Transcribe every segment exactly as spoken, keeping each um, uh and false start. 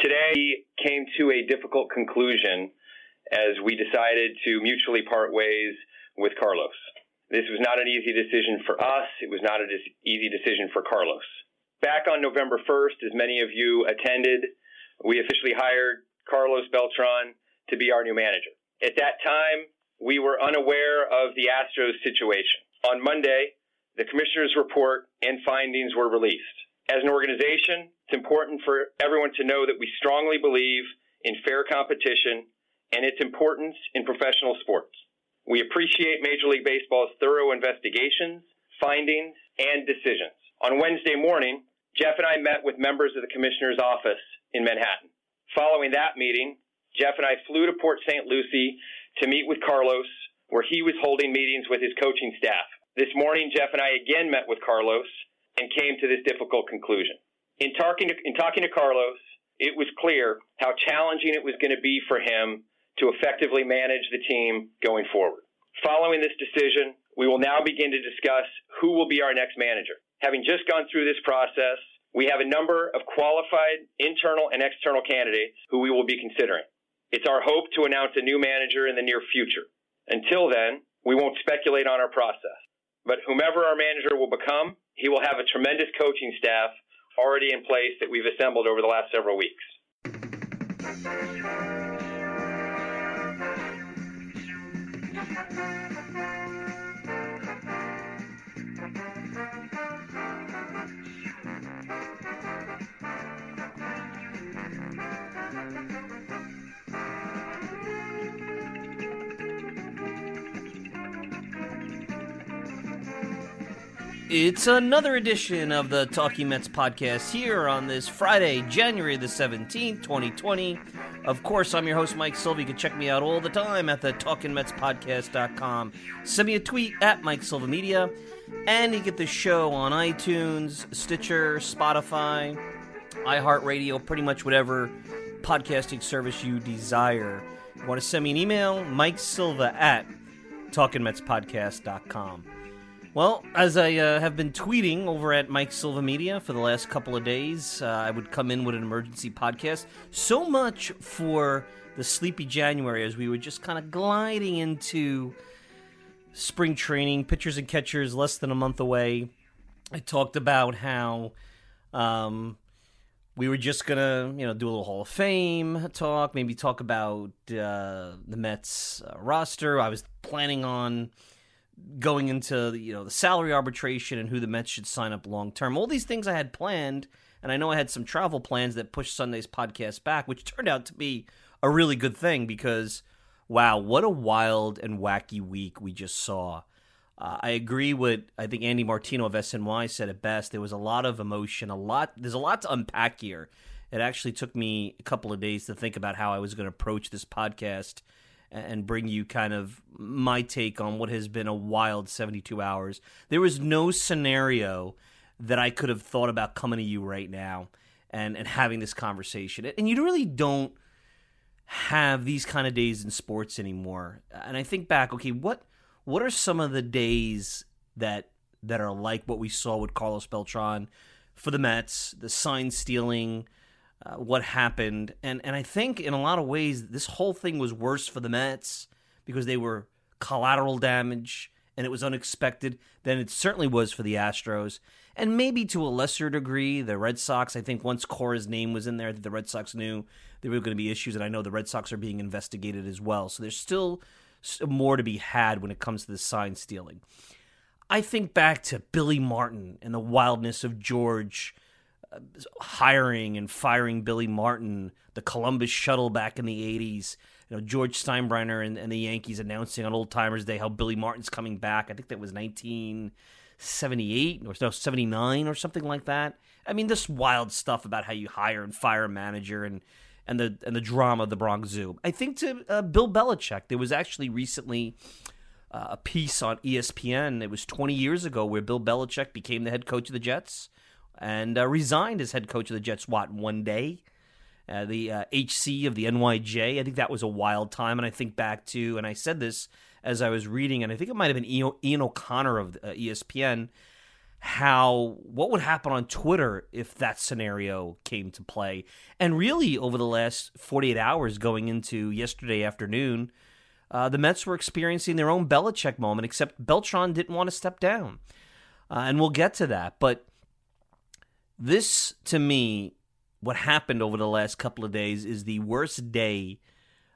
Today came to a difficult conclusion as we decided to mutually part ways with Carlos. This was not an easy decision for us. It was not an easy decision for Carlos. Back on November first, as many of you attended, we officially hired Carlos Beltran to be our new manager. At that time, we were unaware of the Astros situation. On Monday, the commissioner's report and findings were released. As an organization, it's important for everyone to know that we strongly believe in fair competition and its importance in professional sports. We appreciate Major League Baseball's thorough investigations, findings, and decisions. On Wednesday morning, Jeff and I met with members of the commissioner's office in Manhattan. Following that meeting, Jeff and I flew to Port Saint Lucie to meet with Carlos, where he was holding meetings with his coaching staff. This morning, Jeff and I again met with Carlos and came to this difficult conclusion. In talking, to, in talking to Carlos, it was clear how challenging it was going to be for him to effectively manage the team going forward. Following this decision, we will now begin to discuss who will be our next manager. Having just gone through this process, we have a number of qualified internal and external candidates who we will be considering. It's our hope to announce a new manager in the near future. Until then, we won't speculate on our process. But whomever our manager will become, he will have a tremendous coaching staff already in place that we've assembled over the last several weeks. It's another edition of the Talking Mets podcast here on this Friday, January the seventeenth, twenty twenty. Of course, I'm your host, Mike Silva. You can check me out all the time at the talking mets podcast dot com. Send me a tweet at Mike Silva Media, and you get the show on iTunes, Stitcher, Spotify, iHeartRadio, pretty much whatever podcasting service you desire. You want to send me an email? Mike Silva at talking mets podcast dot com. Well, as I uh, have been tweeting over at Mike Silva Media for the last couple of days, uh, I would come in with an emergency podcast. So much for the sleepy January as we were just kind of gliding into spring training, pitchers and catchers less than a month away. I talked about how um, we were just going to, you know, do a little Hall of Fame talk, maybe talk about uh, the Mets uh, roster. I was planning on going into the, you know, the salary arbitration and who the Mets should sign up long-term. All these things I had planned, and I know I had some travel plans that pushed Sunday's podcast back, which turned out to be a really good thing because, wow, what a wild and wacky week we just saw. Uh, I agree with, I think Andy Martino of S N Y said it best. There was a lot of emotion, a lot. There's a lot to unpack here. It actually took me a couple of days to think about how I was going to approach this podcast and bring you kind of my take on what has been a wild seventy-two hours. There was no scenario that I could have thought about coming to you right now and, and having this conversation. And you really don't have these kind of days in sports anymore. And I think back, okay, what what are some of the days that that are like what we saw with Carlos Beltran for the Mets, the sign stealing, Uh, what happened, and and I think in a lot of ways this whole thing was worse for the Mets because they were collateral damage and it was unexpected than it certainly was for the Astros. And maybe to a lesser degree, the Red Sox. I think once Cora's name was in there, the Red Sox knew there were going to be issues, and I know the Red Sox are being investigated as well. So there's still more to be had when it comes to the sign stealing. I think back to Billy Martin and the wildness of George hiring and firing Billy Martin, the Columbus shuttle back in the eighties, you know, George Steinbrenner and, and the Yankees announcing on Old Timers Day how Billy Martin's coming back. I think that was nineteen seventy-eight or no, seventy-nine or something like that. I mean, this wild stuff about how you hire and fire a manager and and the and the drama of the Bronx Zoo. I think to uh, Bill Belichick, there was actually recently uh, a piece on E S P N. It was twenty years ago where Bill Belichick became the head coach of the Jets and uh, resigned as head coach of the Jets, what, one day? Uh, the uh, H C of the N Y J, I think that was a wild time. And I think back to, and I said this as I was reading, and I think it might have been Ian O'Connor of uh, E S P N, how, what would happen on Twitter if that scenario came to play. And really, over the last forty-eight hours going into yesterday afternoon, uh, the Mets were experiencing their own Belichick moment, except Beltran didn't want to step down. Uh, and we'll get to that. But this, to me, what happened over the last couple of days is the worst day,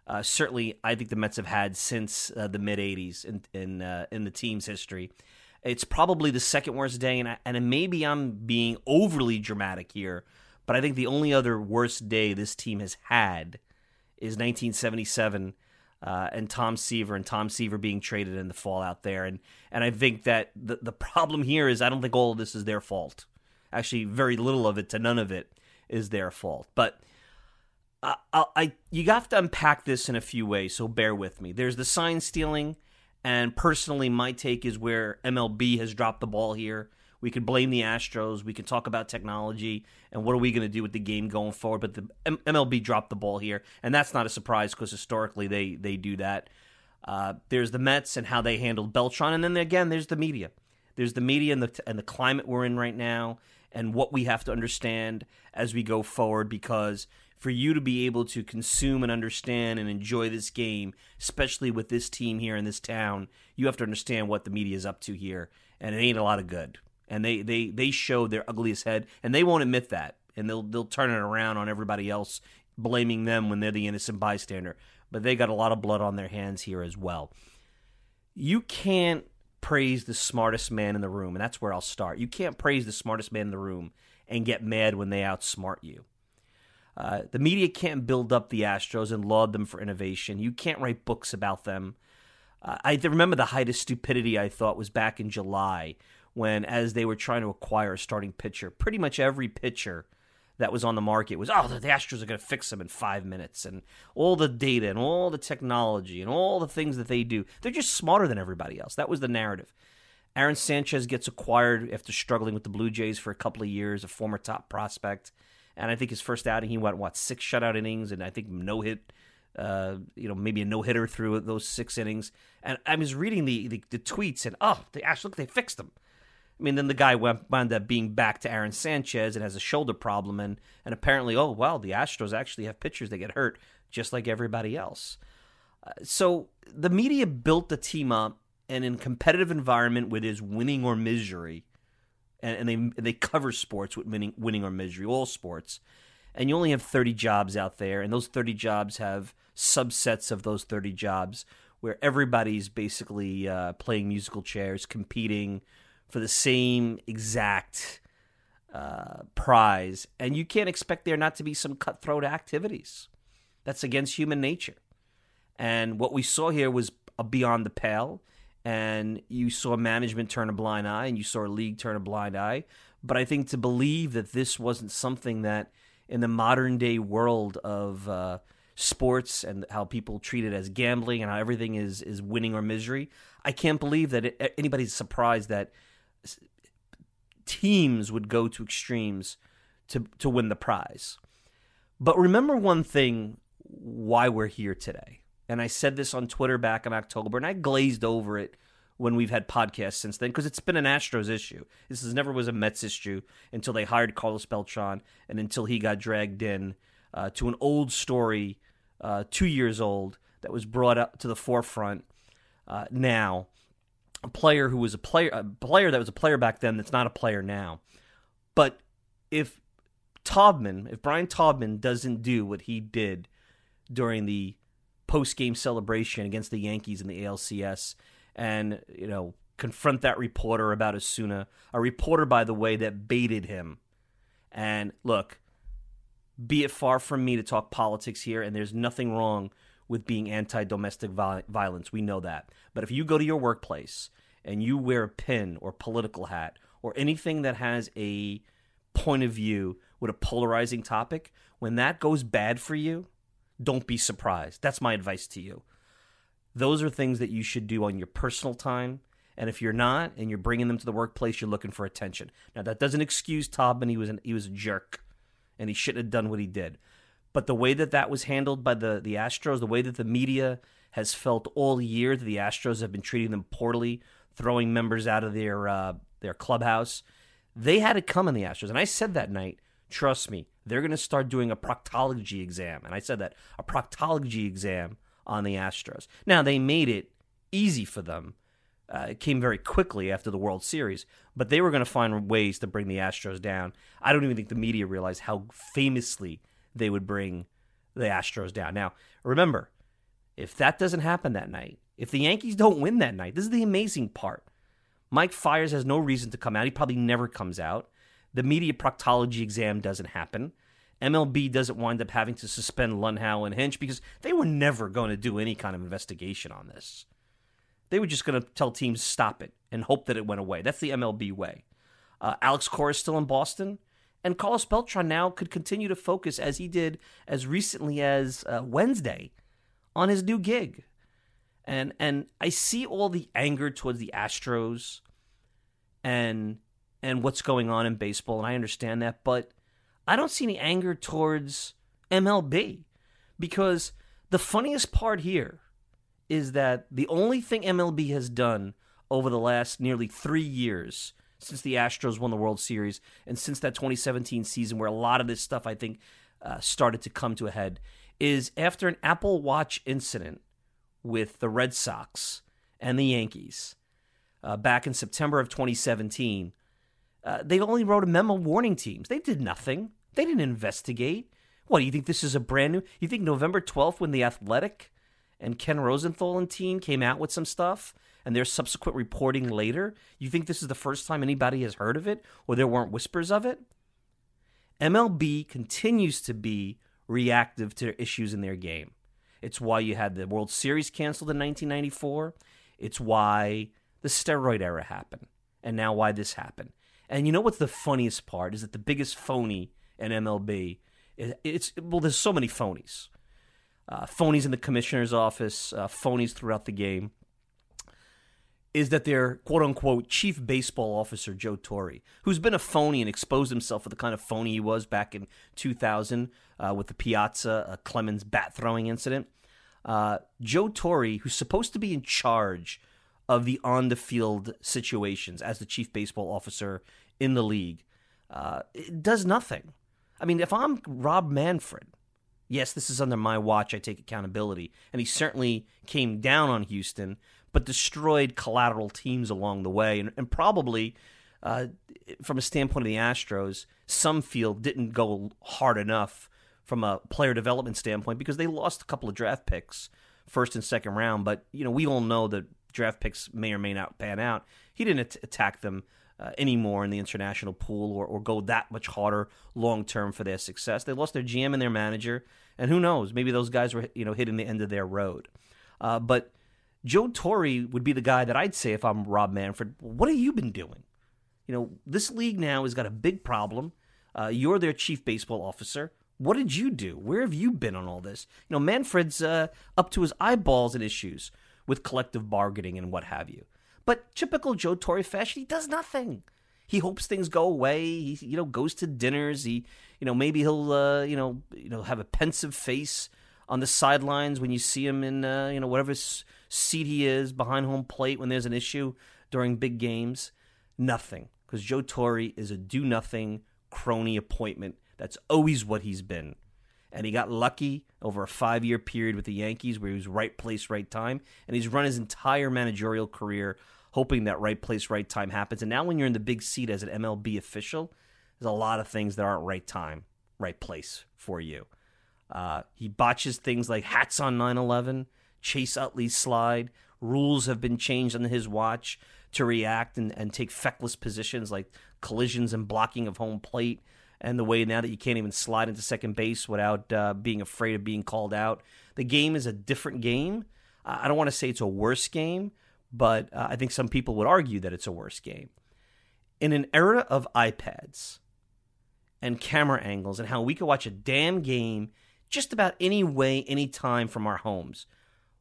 uh, certainly I think the Mets have had since uh, the mid-eighties in in, uh, in the team's history. It's probably the second worst day, and I, and maybe I'm being overly dramatic here, but I think the only other worst day this team has had is nineteen seventy-seven uh, and Tom Seaver, and Tom Seaver being traded in the fallout there. And, and I think that the, the problem here is I don't think all of this is their fault. Actually, very little of it to none of it is their fault. But I, I, you have to unpack this in a few ways, so bear with me. There's the sign stealing, and personally, my take is where M L B has dropped the ball here. We could blame the Astros. We can talk about technology and what are we going to do with the game going forward. But the M- MLB dropped the ball here, and that's not a surprise because historically they they do that. Uh, there's the Mets and how they handled Beltran, and then again, there's the media. There's the media and the and the climate we're in right now, and what we have to understand as we go forward, because for you to be able to consume and understand and enjoy this game, especially with this team here in this town, you have to understand what the media is up to here, and it ain't a lot of good. And they they they showed their ugliest head, and they won't admit that, and they'll they'll turn it around on everybody else, blaming them when they're the innocent bystander. But they got a lot of blood on their hands here as well. You can't praise the smartest man in the room, and that's where I'll start. You can't praise the smartest man in the room and get mad when they outsmart you. Uh, the media can't build up the Astros and laud them for innovation. You can't write books about them. Uh, I remember the height of stupidity, I thought, was back in July when, as they were trying to acquire a starting pitcher, pretty much every pitcher that was on the market was, oh, the Astros are going to fix them in five minutes, and all the data and all the technology and all the things that they do. They're just smarter than everybody else. That was the narrative. Aaron Sanchez gets acquired after struggling with the Blue Jays for a couple of years, a former top prospect. And I think his first outing, he went, what, six shutout innings, and I think no-hit, uh, you know, maybe a no-hitter through those six innings. And I was reading the the, the tweets, and, oh, the Astros, look, they fixed them. I mean, then the guy went, wound up being back to Aaron Sanchez and has a shoulder problem, and, and apparently, oh, well, the Astros actually have pitchers that get hurt just like everybody else. Uh, so the media built the team up, and in a competitive environment where there's winning or misery, and, and they they cover sports with winning, winning or misery, all sports, and you only have thirty jobs out there, and those thirty jobs have subsets of those thirty jobs where everybody's basically uh, playing musical chairs, competing for the same exact uh, prize, and you can't expect there not to be some cutthroat activities. That's against human nature. And what we saw here was beyond the pale, and you saw management turn a blind eye, and you saw a league turn a blind eye. But I think to believe that this wasn't something that in the modern-day world of uh, sports and how people treat it as gambling and how everything is, is winning or misery, I can't believe that it, anybody's surprised that teams would go to extremes to to win the prize. But remember one thing, why we're here today. And I said this on Twitter back in October, and I glazed over it when we've had podcasts since then, because it's been an Astros issue. This is, never was a Mets issue until they hired Carlos Beltran and until he got dragged in uh, to an old story, uh, two years old, that was brought up to the forefront uh, now. a player who was a player, a player that was a player back then that's not a player now. But if Taubman, if Brian Taubman doesn't do what he did during the post-game celebration against the Yankees in the A L C S and, you know, confront that reporter about Osuna, a reporter, by the way, that baited him. And look, be it far from me to talk politics here, and there's nothing wrong with being anti-domestic violence. We know that. But if you go to your workplace and you wear a pin or political hat or anything that has a point of view with a polarizing topic, when that goes bad for you, don't be surprised. That's my advice to you. Those are things that you should do on your personal time. And if you're not, and you're bringing them to the workplace, you're looking for attention. Now, that doesn't excuse Taubman. He was an, he was a jerk, and he shouldn't have done what he did. But the way that that was handled by the, the Astros, the way that the media has felt all year that the Astros have been treating them poorly, throwing members out of their uh, their clubhouse, they had it coming, the Astros. And I said that night, trust me, they're going to start doing a proctology exam. And I said that, a proctology exam on the Astros. Now, they made it easy for them. Uh, it came very quickly after the World Series, but they were going to find ways to bring the Astros down. I don't even think the media realized how famously they would bring the Astros down. Now, remember, if that doesn't happen that night, if the Yankees don't win that night, this is the amazing part. Mike Fiers has no reason to come out. He probably never comes out. The media proctology exam doesn't happen. M L B doesn't wind up having to suspend Lundhow and Hinch because they were never going to do any kind of investigation on this. They were just going to tell teams stop it and hope that it went away. That's the M L B way. Uh, Alex Cora is still in Boston, and Carlos Beltran now could continue to focus, as he did as recently as uh, Wednesday, on his new gig. And and I see all the anger towards the Astros and and what's going on in baseball, and I understand that, but I don't see any anger towards M L B, because the funniest part here is that the only thing M L B has done over the last nearly three years since the Astros won the World Series and since that twenty seventeen season where a lot of this stuff, I think, uh, started to come to a head, is after an Apple Watch incident with the Red Sox and the Yankees uh, back in September of twenty seventeen, uh, they only wrote a memo warning teams. They did nothing. They didn't investigate. What, do you think this is a brand new... You think November twelfth when the Athletic and Ken Rosenthal and team came out with some stuff, and their subsequent reporting later, you think this is the first time anybody has heard of it, or there weren't whispers of it? M L B continues to be reactive to issues in their game. It's why you had the World Series canceled in nineteen ninety-four. It's why the steroid era happened, and now why this happened. And you know what's the funniest part is that the biggest phony in M L B, is, it's well, there's so many phonies. Uh, phonies in the commissioner's office, uh, phonies throughout the game, is that their quote-unquote chief baseball officer, Joe Torre, who's been a phony and exposed himself for the kind of phony he was back in two thousand uh, with the Piazza uh, Clemens bat-throwing incident. Uh, Joe Torre, who's supposed to be in charge of the on-the-field situations as the chief baseball officer in the league, uh, does nothing. I mean, if I'm Rob Manfred, yes, this is under my watch. I take accountability. And he certainly came down on Houston, but destroyed collateral teams along the way. And, and probably, uh, from a standpoint of the Astros, some field didn't go hard enough from a player development standpoint because they lost a couple of draft picks, first and second round. But, you know, we all know that draft picks may or may not pan out. He didn't at- attack them uh, anymore in the international pool or, or go that much harder long-term for their success. They lost their G M and their manager. And who knows? Maybe those guys were, you know, hitting the end of their road. Uh, but Joe Torre would be the guy that I'd say if I'm Rob Manfred, what have you been doing? You know, this league now has got a big problem. Uh, you're their chief baseball officer. What did you do? Where have you been on all this? You know, Manfred's uh, up to his eyeballs in issues with collective bargaining and what have you. But typical Joe Torre fashion, he does nothing. He hopes things go away. He, you know, goes to dinners. He, you know, maybe he'll, uh, you know, you know, have a pensive face on the sidelines when you see him in, uh, you know, whatever seat he is behind home plate when there's an issue during big games. Nothing, because Joe Torre is a do-nothing crony appointment. That's always what he's been, and he got lucky over a five-year period with the Yankees where he was right place, right time, and he's run his entire managerial career hoping that right place, right time happens. And now when you're in the big seat as an M L B official, there's a lot of things that aren't right time, right place for you. Uh, he botches things like hats on nine eleven, Chase Utley's slide. Rules have been changed under his watch to react and, and take feckless positions like collisions and blocking of home plate, and the way now that you can't even slide into second base without uh, being afraid of being called out. The game is a different game. Uh, I don't want to say it's a worse game, but uh, I think some people would argue that it's a worse game. In an era of iPads and camera angles and how we could watch a damn game just about any way, any time from our homes,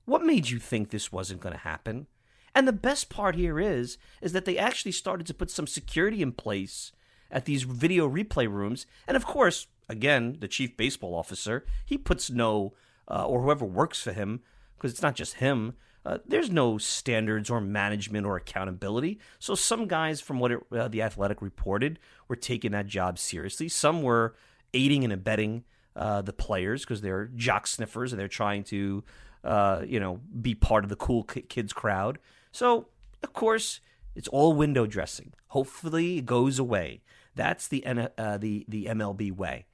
what made you think this wasn't going to happen? And the best part here is, is that they actually started to put some security in place at these video replay rooms. And of course, again, the chief baseball officer, he puts no, uh, or whoever works for him, because it's not just him, uh, there's no standards or management or accountability. So some guys, from what it, uh, the Athletic reported, were taking that job seriously. Some were aiding and abetting uh, the players because they're jock sniffers and they're trying to, uh, you know, be part of the cool kids crowd. So, of course, it's all window dressing. Hopefully it goes away. That's the uh, the the M L B way.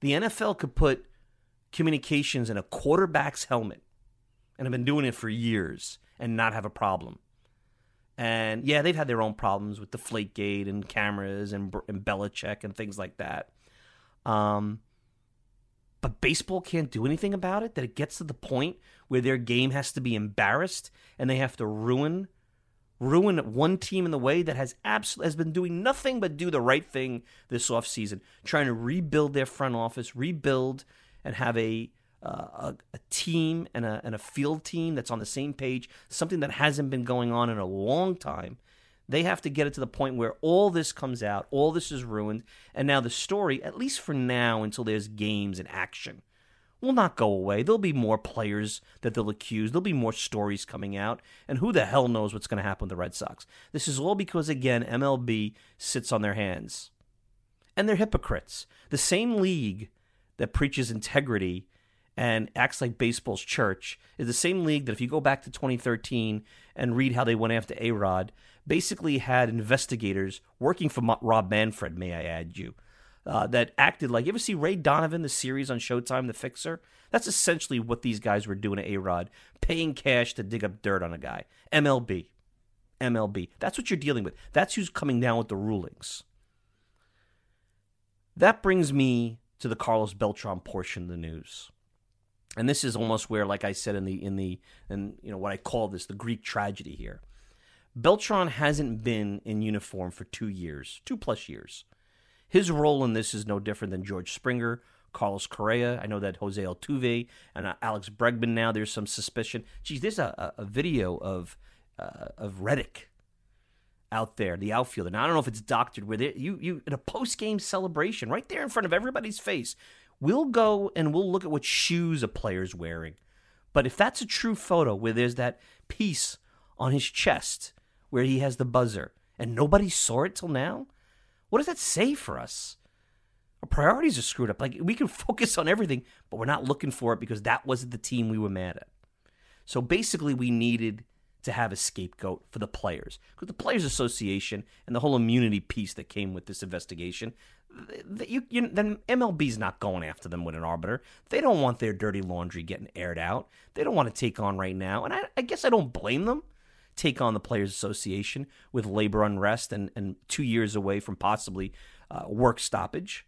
The N F L could put communications in a quarterback's helmet, and have been doing it for years, and not have a problem. And yeah, they've had their own problems with the Deflategate and cameras and, and Belichick and things like that. Um, but baseball can't do anything about it, that it gets to the point where their game has to be embarrassed and they have to ruin Ruin one team in the way that has absolutely has been doing nothing but do the right thing this offseason, trying to rebuild their front office, rebuild and have a uh, a, a team and a, and a field team that's on the same page, something that hasn't been going on in a long time. They have to get it to the point where all this comes out, all this is ruined, and now the story, at least for now until there's games and action, will not go away. There'll be more players that they'll accuse. There'll be more stories coming out. And who the hell knows what's going to happen with the Red Sox? This is all because, again, M L B sits on their hands. And they're hypocrites. The same league that preaches integrity and acts like baseball's church is the same league that, if you go back to twenty thirteen and read how they went after A-Rod, basically had investigators working for Rob Manfred, may I add you, Uh, that acted like, you ever see Ray Donovan, the series on Showtime, The Fixer? That's essentially what these guys were doing to A-Rod, paying cash to dig up dirt on a guy. M L B. M L B. That's what you're dealing with. That's who's coming down with the rulings. That brings me to the Carlos Beltran portion of the news. And this is almost where, like I said in the, in the, and you know what I call this, the Greek tragedy here. Beltran hasn't been in uniform for two years, two plus years. His role in this is no different than George Springer, Carlos Correa. I know that Jose Altuve and Alex Bregman now, there's some suspicion. Geez, there's a, a video of uh, of Reddick out there, the outfielder. Now, I don't know if it's doctored with it. You, you, in a post-game celebration, right there in front of everybody's face, we'll go and we'll look at what shoes a player's wearing. But if that's a true photo where there's that piece on his chest where he has the buzzer and nobody saw it till now, what does that say for us? Our priorities are screwed up. Like, we can focus on everything, but we're not looking for it because that wasn't the team we were mad at. So basically, we needed to have a scapegoat for the players, because the Players Association and the whole immunity piece that came with this investigation, the, you, you, then M L B's not going after them with an arbiter. They don't want their dirty laundry getting aired out. They don't want to take on right now, and I, I guess I don't blame them. Take on the Players Association with labor unrest and, and two years away from possibly uh, work stoppage.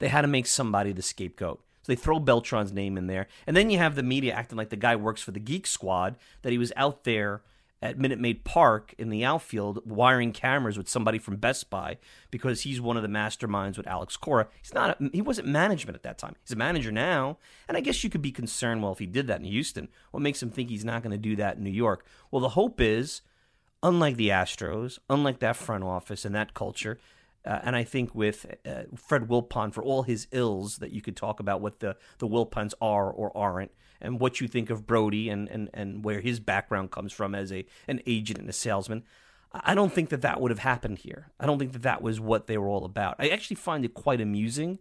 They had to make somebody the scapegoat. So they throw Beltran's name in there. And then you have the media acting like the guy works for the Geek Squad, that he was out there at Minute Maid Park in the outfield wiring cameras with somebody from Best Buy because he's one of the masterminds with Alex Cora. He's not. A, he wasn't management at that time. He's a manager now. And I guess you could be concerned, well, if he did that in Houston, what makes him think he's not going to do that in New York? Well, the hope is, unlike the Astros, unlike that front office and that culture, uh, and I think with uh, Fred Wilpon, for all his ills that you could talk about what the, the Wilpons are or aren't, and what you think of Brodie and, and, and where his background comes from as a an agent and a salesman, I don't think that that would have happened here. I don't think that that was what they were all about. I actually find it quite amusing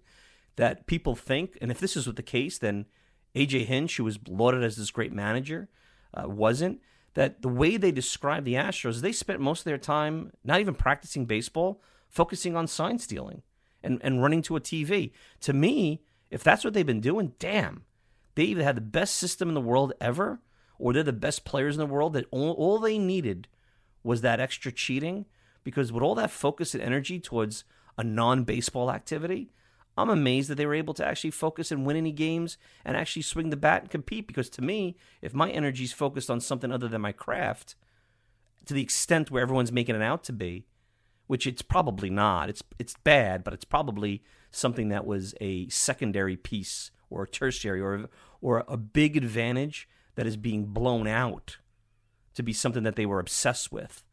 that people think, and if this is what the case, then A J. Hinch, who was lauded as this great manager, uh, wasn't. that the way they describe the Astros, they spent most of their time not even practicing baseball, focusing on sign stealing and, and running to a T V. To me, if that's what they've been doing, damn, they either had the best system in the world ever, or they're the best players in the world, that all, all they needed was that extra cheating. Because with all that focus and energy towards a non-baseball activity, I'm amazed that they were able to actually focus and win any games and actually swing the bat and compete. Because to me, if my energy's focused on something other than my craft, to the extent where everyone's making it out to be, which it's probably not. It's it's bad, but it's probably something that was a secondary piece or a tertiary or or a big advantage that is being blown out to be something that they were obsessed with.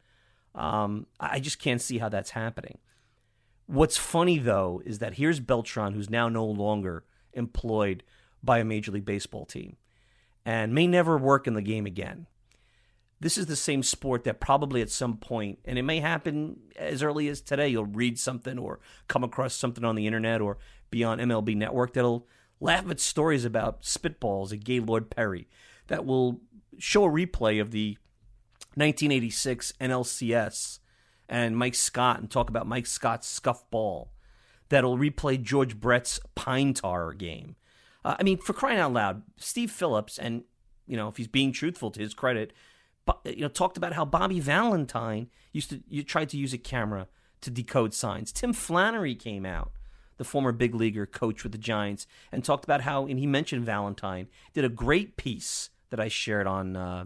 Um, I just can't see how that's happening. What's funny, though, is that here's Beltran, who's now no longer employed by a Major League Baseball team and may never work in the game again. This is the same sport that probably at some point, and it may happen as early as today, you'll read something or come across something on the internet or be on M L B Network that'll laugh at stories about spitballs at Gaylord Perry that will show a replay of the nineteen eighty-six N L C S and Mike Scott, and talk about Mike Scott's scuff ball. That'll replay George Brett's pine tar game. Uh, I mean, for crying out loud, Steve Phillips, and you know, if he's being truthful to his credit, but, you know, talked about how Bobby Valentine used to you tried to use a camera to decode signs. Tim Flannery came out, the former big leaguer coach with the Giants, and talked about how, and he mentioned Valentine, did a great piece that I shared on uh,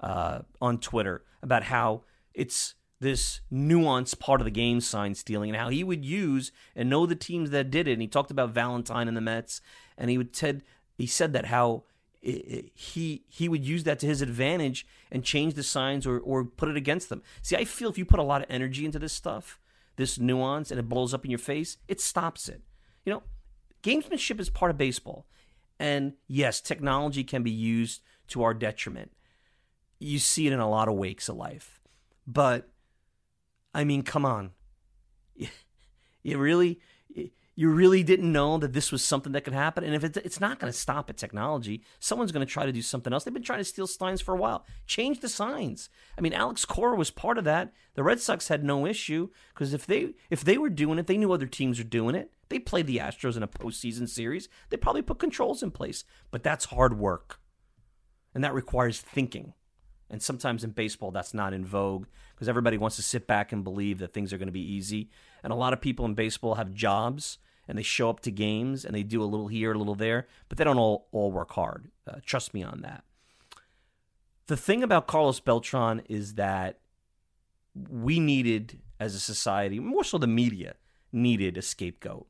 uh, on Twitter about how it's this nuanced part of the game, sign stealing, and how he would use and know the teams that did it. And he talked about Valentine and the Mets, and he would said he said that how it, it, he he would use that to his advantage and change the signs or or put it against them. See, I feel if you put a lot of energy into this stuff, this nuance, and it blows up in your face, it stops it. You know, gamesmanship is part of baseball, and yes, technology can be used to our detriment. You see it in a lot of wakes of life, but I mean, come on. You really, you really didn't know that this was something that could happen? And if it, it's not going to stop at technology, someone's going to try to do something else. They've been trying to steal signs for a while. Change the signs. I mean, Alex Cora was part of that. The Red Sox had no issue because if they if they were doing it, they knew other teams were doing it. They played the Astros in a postseason series. They probably put controls in place. But that's hard work, and that requires thinking. And sometimes in baseball, that's not in vogue because everybody wants to sit back and believe that things are going to be easy. And a lot of people in baseball have jobs and they show up to games and they do a little here, a little there, but they don't all, all work hard. Uh, trust me on that. The thing about Carlos Beltran is that we needed, as a society, more so the media, needed a scapegoat.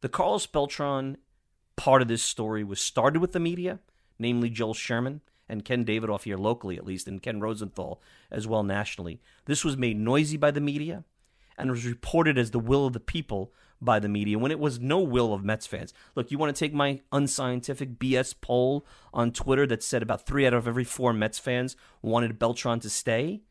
The Carlos Beltran part of this story was started with the media, namely Joel Sherman, and Ken Davidoff here locally at least, and Ken Rosenthal as well nationally. This was made noisy by the media and was reported as the will of the people by the media when it was no will of Mets fans. Look, you want to take my unscientific B S poll on Twitter that said about three out of every four Mets fans wanted Beltran to stay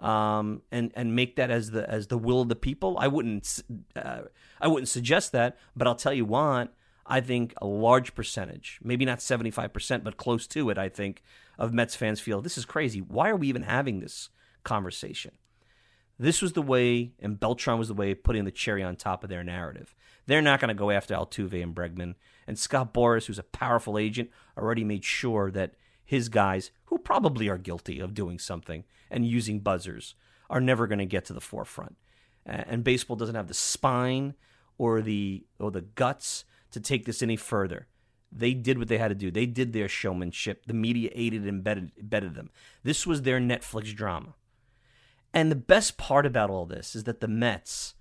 um, and, and make that as the as the will of the people? I wouldn't, uh, I wouldn't suggest that, but I'll tell you what. I think a large percentage, maybe not seventy-five percent, but close to it, I think, of Mets fans feel, this is crazy. Why are we even having this conversation? This was the way, and Beltran was the way, of putting the cherry on top of their narrative. They're not going to go after Altuve and Bregman. And Scott Boras, who's a powerful agent, already made sure that his guys, who probably are guilty of doing something and using buzzers, are never going to get to the forefront. And baseball doesn't have the spine or the or the guts to take this any further. They did what they had to do. They did their showmanship. The media aided and embedded, embedded them. This was their Netflix drama. And the best part about all this is that the Mets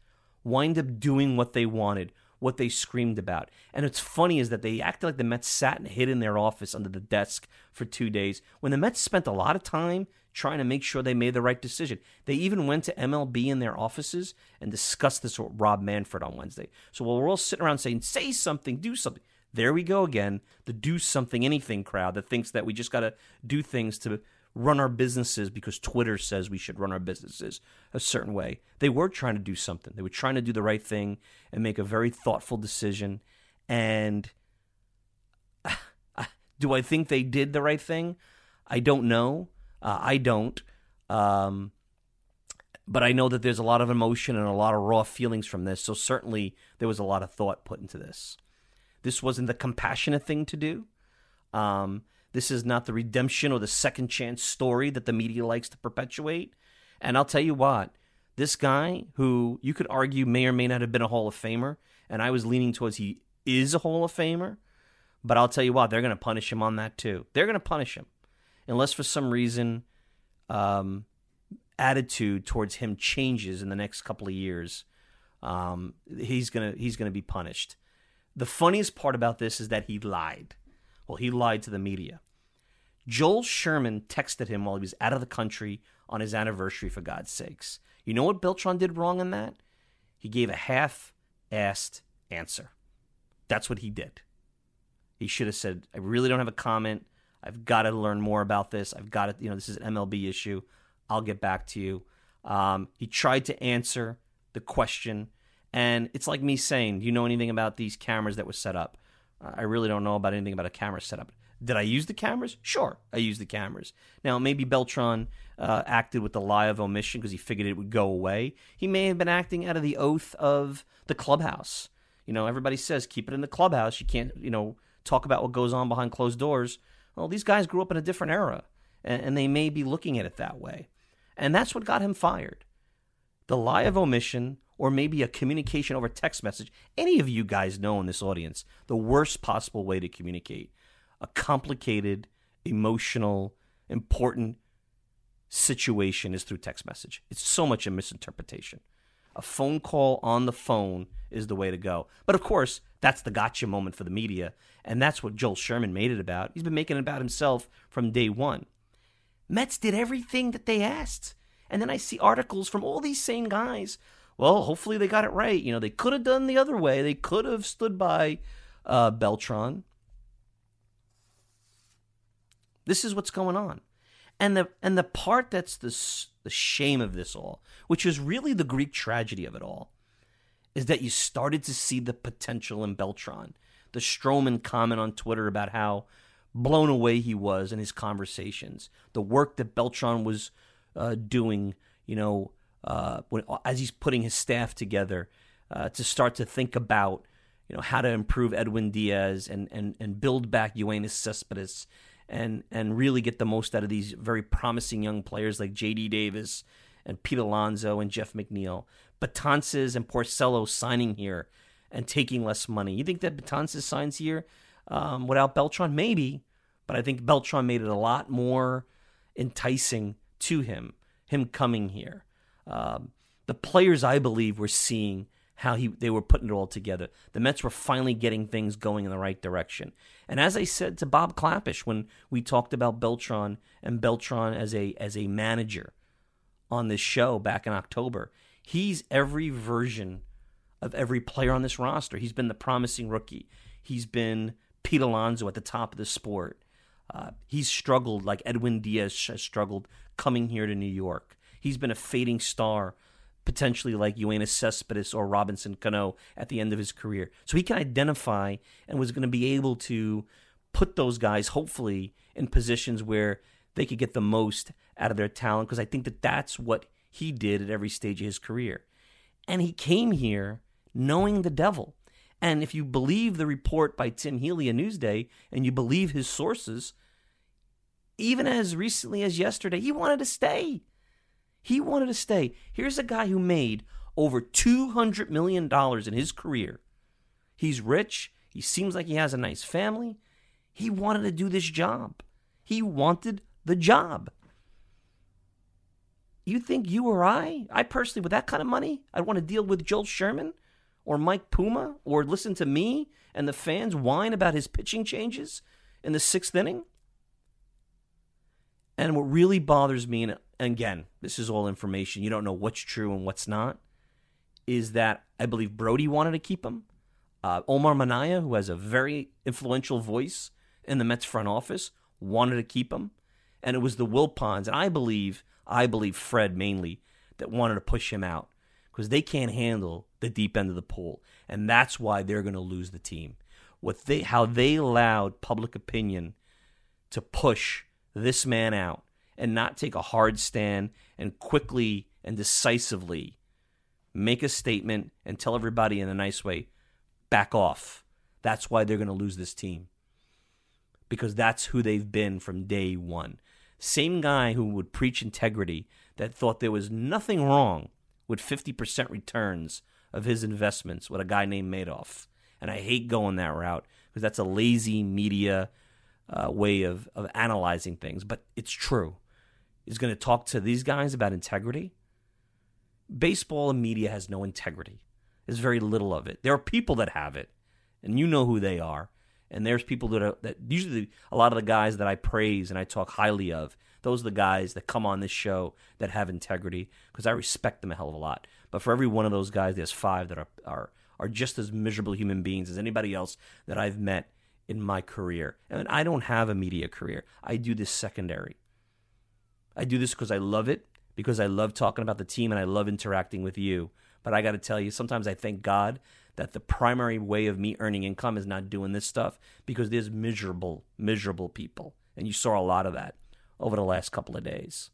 wind up doing what they wanted, what they screamed about. And what's funny is that they acted like the Mets sat and hid in their office under the desk for two days when the Mets spent a lot of time trying to make sure they made the right decision. They even went to M L B in their offices and discussed this with Rob Manfred on Wednesday. So while we're all sitting around saying, say something, do something, there we go again, the do something, anything crowd that thinks that we just got to do things to run our businesses because Twitter says we should run our businesses a certain way. They were trying to do something. They were trying to do the right thing and make a very thoughtful decision. And do I think they did the right thing? I don't know. Uh, I don't. Um, but I know that there's a lot of emotion and a lot of raw feelings from this, so certainly there was a lot of thought put into this. This wasn't the compassionate thing to do. Um, this is not the redemption or the second chance story that the media likes to perpetuate. And I'll tell you what, this guy who you could argue may or may not have been a Hall of Famer, and I was leaning towards he is a Hall of Famer, but I'll tell you what, they're going to punish him on that too. They're going to punish him. Unless for some reason um, attitude towards him changes in the next couple of years, um, he's gonna he's gonna be punished. The funniest part about this is that he lied. Well, he lied to the media. Joel Sherman texted him while he was out of the country on his anniversary, for God's sakes. You know what Beltran did wrong in that? He gave a half-assed answer. That's what he did. He should have said, I really don't have a comment. I've got to learn more about this. I've got to, you know, this is an M L B issue. I'll get back to you. Um, he tried to answer the question. And it's like me saying, do you know anything about these cameras that were set up? Uh, I really don't know about anything about a camera setup. Did I use the cameras? Sure, I used the cameras. Now, maybe Beltran uh, acted with the lie of omission because he figured it would go away. He may have been acting out of the oath of the clubhouse. You know, everybody says, keep it in the clubhouse. You can't, you know, talk about what goes on behind closed doors. Well, these guys grew up in a different era, and, and they may be looking at it that way. And that's what got him fired. The lie of omission, or maybe a communication over text message. Any of you guys know in this audience the worst possible way to communicate. A complicated, emotional, important situation is through text message. It's so much a misinterpretation. A phone call on the phone is the way to go. But of course, that's the gotcha moment for the media, and that's what Joel Sherman made it about. He's been making it about himself from day one. Mets did everything that they asked. And then I see articles from all these same guys. Well, hopefully they got it right. You know, they could have done the other way. They could have stood by uh, Beltran. This is what's going on. And the and the part that's the, the shame of this all, which is really the Greek tragedy of it all, is that you started to see the potential in Beltran. The Stroman comment on Twitter about how blown away he was in his conversations. The work that Beltran was uh, doing, you know, uh, when, as he's putting his staff together uh, to start to think about, you know, how to improve Edwin Diaz and and, and build back Yoenis Cespedes and and really get the most out of these very promising young players like J D Davis and Pete Alonso and Jeff McNeil. Betances and Porcello signing here and taking less money. You think that Betances signs here um, without Beltran? Maybe, but I think Beltran made it a lot more enticing to him, him coming here. Um, the players, I believe, were seeing how he they were putting it all together. The Mets were finally getting things going in the right direction. And as I said to Bob Clappish when we talked about Beltran and Beltran as a as a manager on this show back in October, he's every version of every player on this roster. He's been the promising rookie. He's been Pete Alonso at the top of the sport. Uh, he's struggled like Edwin Diaz has struggled coming here to New York. He's been a fading star, potentially like Yoenis Cespedes or Robinson Cano at the end of his career. So he can identify and was going to be able to put those guys, hopefully, in positions where they could get the most out of their talent, because I think that that's what he did at every stage of his career. And he came here knowing the devil. And if you believe the report by Tim Healy of Newsday, and you believe his sources, even as recently as yesterday, he wanted to stay. He wanted to stay. Here's a guy who made over two hundred million dollars in his career. He's rich. He seems like he has a nice family. He wanted to do this job. He wanted the job. You think you or I, I personally, with that kind of money, I'd want to deal with Joel Sherman or Mike Puma or listen to me and the fans whine about his pitching changes in the sixth inning? And what really bothers me, and again, this is all information, you don't know what's true and what's not, is that I believe Brodie wanted to keep him. Uh, Omar Minaya, who has a very influential voice in the Mets front office, wanted to keep him. And it was the Wilpons, and I believe, I believe Fred mainly, that wanted to push him out because they can't handle the deep end of the pool. And that's why they're going to lose the team. What they, how they allowed public opinion to push this man out and not take a hard stand and quickly and decisively make a statement and tell everybody in a nice way, back off. That's why they're going to lose this team, because that's who they've been from day one. Same guy who would preach integrity that thought there was nothing wrong with fifty percent returns of his investments with a guy named Madoff. And I hate going that route because that's a lazy media uh, way of, of analyzing things. But it's true. He's going to talk to these guys about integrity. Baseball and media has no integrity. There's very little of it. There are people that have it, and you know who they are. And there's people that are, that usually a lot of the guys that I praise and I talk highly of, those are the guys that come on this show that have integrity, because I respect them a hell of a lot. But for every one of those guys, there's five that are, are are just as miserable human beings as anybody else that I've met in my career. And I don't have a media career. I do this secondary. I do this because I love it, because I love talking about the team and I love interacting with you. But I got to tell you, sometimes I thank God that the primary way of me earning income is not doing this stuff, because there's miserable, miserable people. And you saw a lot of that over the last couple of days.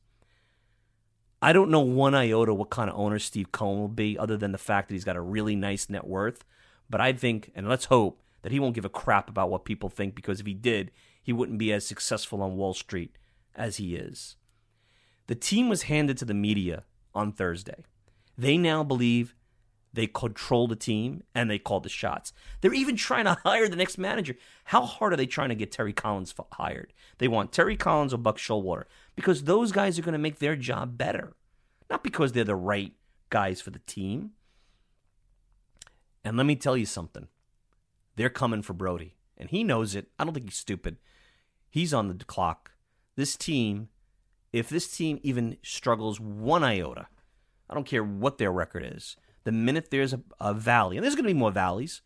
I don't know one iota what kind of owner Steve Cohen will be, other than the fact that he's got a really nice net worth. But I think, and let's hope, that he won't give a crap about what people think, because if he did, he wouldn't be as successful on Wall Street as he is. The team was handed to the media on Thursday. They now believe they control the team, and they call the shots. They're even trying to hire the next manager. How hard are they trying to get Terry Collins hired? They want Terry Collins or Buck Showalter, because those guys are going to make their job better, not because they're the right guys for the team. And let me tell you something. They're coming for Brodie, and he knows it. I don't think he's stupid. He's on the clock. This team, if this team even struggles one iota, I don't care what their record is, the minute there's a, a valley, and there's going to be more valleys.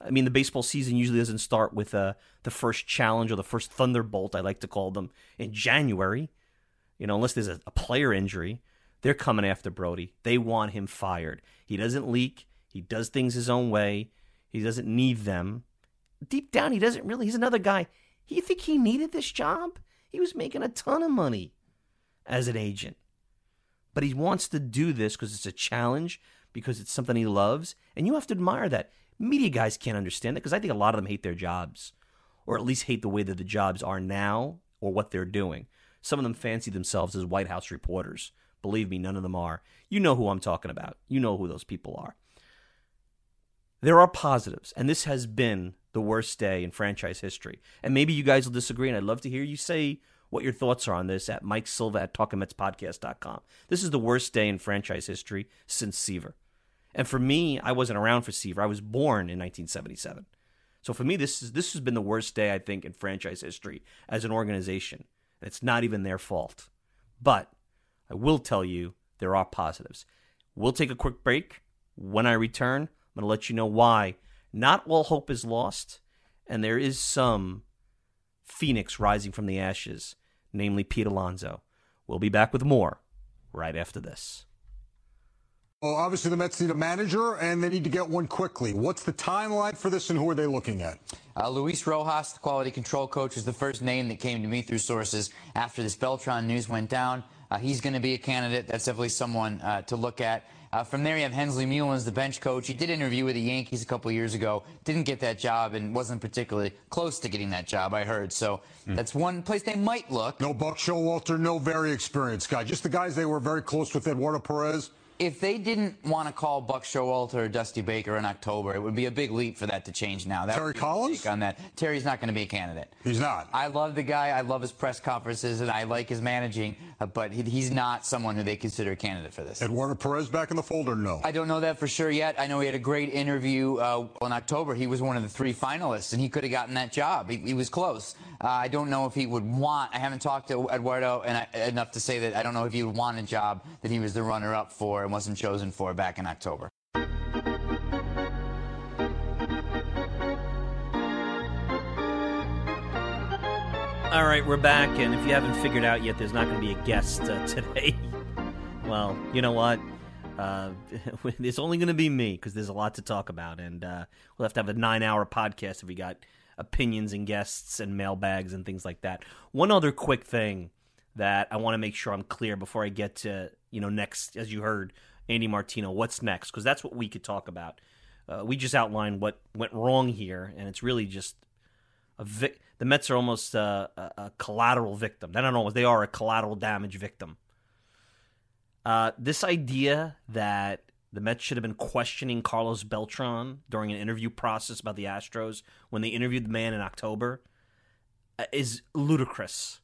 I mean, the baseball season usually doesn't start with uh, the first challenge or the first thunderbolt, I like to call them, in January. You know, unless there's a, a player injury, they're coming after Brodie. They want him fired. He doesn't leak. He does things his own way. He doesn't need them. Deep down, he doesn't really. He's another guy. You think he needed this job? He was making a ton of money as an agent. But he wants to do this because it's a challenge, because it's something he loves, and you have to admire that. Media guys can't understand that, because I think a lot of them hate their jobs, or at least hate the way that the jobs are now or what they're doing. Some of them fancy themselves as White House reporters. Believe me, none of them are. You know who I'm talking about. You know who those people are. There are positives, and this has been the worst day in franchise history. And maybe you guys will disagree, and I'd love to hear you say what your thoughts are on this at Mike Silva at Talking Mets Podcast dot com. This is the worst day in franchise history since Seaver. And for me, I wasn't around for Seaver. I was born in nineteen seventy-seven. So for me, this is this has been the worst day, I think, in franchise history as an organization. And it's not even their fault. But I will tell you, there are positives. We'll take a quick break. When I return, I'm going to let you know why not all hope is lost, and there is some phoenix rising from the ashes, namely Pete Alonso. We'll be back with more right after this. Well, obviously the Mets need a manager, and they need to get one quickly. What's the timeline for this, and who are they looking at? Uh, Luis Rojas, the quality control coach, is the first name that came to me through sources after this Beltran news went down. Uh, he's going to be a candidate. That's definitely someone uh, to look at. Uh, from there, you have Hensley Mullins, the bench coach. He did interview with the Yankees a couple years ago, didn't get that job, and wasn't particularly close to getting that job, I heard. So mm. that's one place they might look. No Buck Showalter, no very experienced guy. Just the guys they were very close with, Eduardo Perez. If they didn't want to call Buck Showalter or Dusty Baker in October, it would be a big leap for that to change now. That Terry Collins? On that. Terry's not going to be a candidate. He's not. I love the guy. I love his press conferences, and I like his managing, uh, but he, he's not someone who they consider a candidate for this. Eduardo Perez back in the fold or no? I don't know that for sure yet. I know he had a great interview uh, in October. He was one of the three finalists, and he could have gotten that job. He, he was close. Uh, I don't know if he would want. I haven't talked to Eduardo and I, enough to say that I don't know if he would want a job that he was the runner-up for and wasn't chosen for back in October. All right, we're back, and if you haven't figured out yet, there's not going to be a guest uh, today. Well, you know what? Uh, it's only going to be me, because there's a lot to talk about, and uh, we'll have to have a nine-hour podcast if we got opinions and guests and mailbags and things like that. One other quick thing that I want to make sure I'm clear before I get to, you know, next, as you heard, Andy Martino, what's next? Because that's what we could talk about. Uh, we just outlined what went wrong here, and it's really just a vic- the Mets are almost a, a, a collateral victim. I don't know, they are a collateral damage victim. Uh, this idea that the Mets should have been questioning Carlos Beltran during an interview process about the Astros when they interviewed the man in October is ludicrous.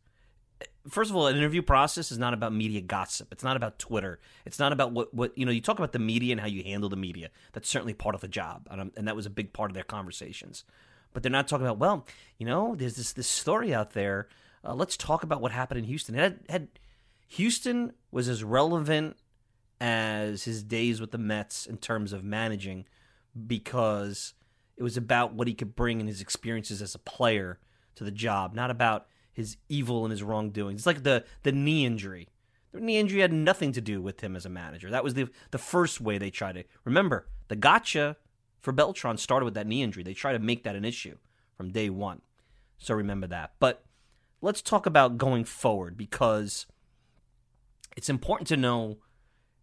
First of all, an interview process is not about media gossip. It's not about Twitter. It's not about what, what you know, you talk about the media and how you handle the media. That's certainly part of the job, and, and that was a big part of their conversations. But they're not talking about, well, you know, there's this this story out there. Uh, let's talk about what happened in Houston. It had, had Houston was as relevant as his days with the Mets in terms of managing, because it was about what he could bring and his experiences as a player to the job, not about his evil and his wrongdoings. It's like the, the knee injury. The knee injury had nothing to do with him as a manager. That was the the first way they tried to. Remember, the gotcha for Beltran started with that knee injury. They tried to make that an issue from day one. So remember that. But let's talk about going forward, because it's important to know,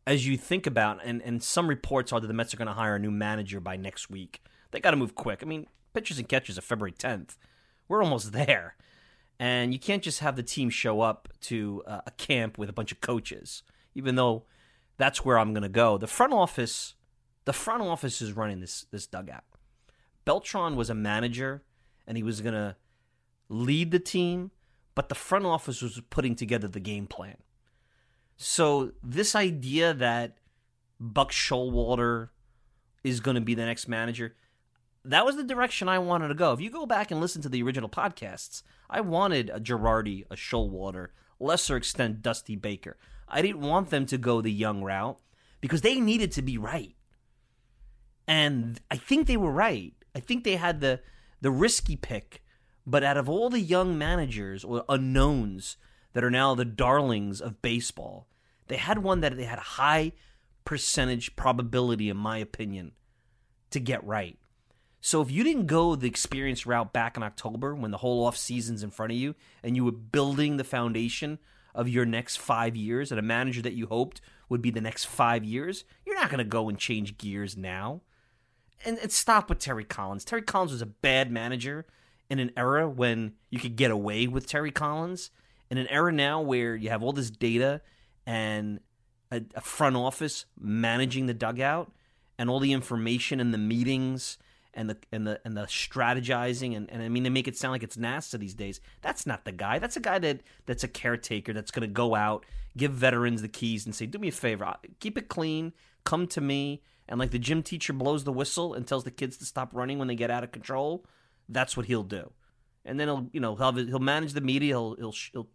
as you think about, and, and some reports are that the Mets are going to hire a new manager by next week. They got to move quick. I mean, pitchers and catchers are February tenth. We're almost there. And you can't just have the team show up to uh, a camp with a bunch of coaches, even though that's where I'm going to go. The front office, the front office is running this this dugout. Beltran was a manager, and he was going to lead the team, but the front office was putting together the game plan. So this idea that Buck Showalter is going to be the next manager, that was the direction I wanted to go. If you go back and listen to the original podcasts, I wanted a Girardi, a Showalter, lesser extent Dusty Baker. I didn't want them to go the young route because they needed to be right. And I think they were right. I think they had the, the risky pick, but out of all the young managers or unknowns that are now the darlings of baseball, they had one that they had a high percentage probability, in my opinion, to get right. So if you didn't go the experience route back in October when the whole offseason's in front of you and you were building the foundation of your next five years and a manager that you hoped would be the next five years, you're not going to go and change gears now. And, and stop with Terry Collins. Terry Collins was a bad manager in an era when you could get away with Terry Collins, in an era now where you have all this data and a, a front office managing the dugout and all the information and the meetings and the and the and the strategizing, and, and I mean, they make it sound like it's NASA these days. That's not the guy. That's a guy that that's a caretaker that's going to go out, give veterans the keys, and say, "Do me a favor, keep it clean. Come to me." And like the gym teacher blows the whistle and tells the kids to stop running when they get out of control, that's what he'll do. And then he'll you know he'll, he'll manage the media. He'll he'll he'll